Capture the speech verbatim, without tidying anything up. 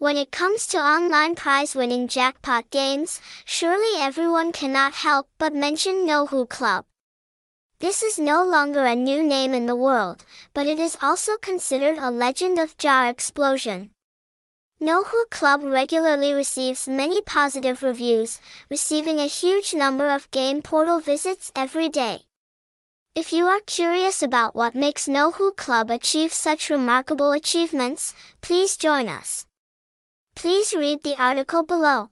When it comes to online prize-winning jackpot games, surely everyone cannot help but mention Nohu Club. This is no longer a new name in the world, but it is also considered a legend of jar explosion. Nohu Club regularly receives many positive reviews, receiving a huge number of game portal visits every day. If you are curious about what makes Nohu Club achieve such remarkable achievements, please join us. Please read the article below.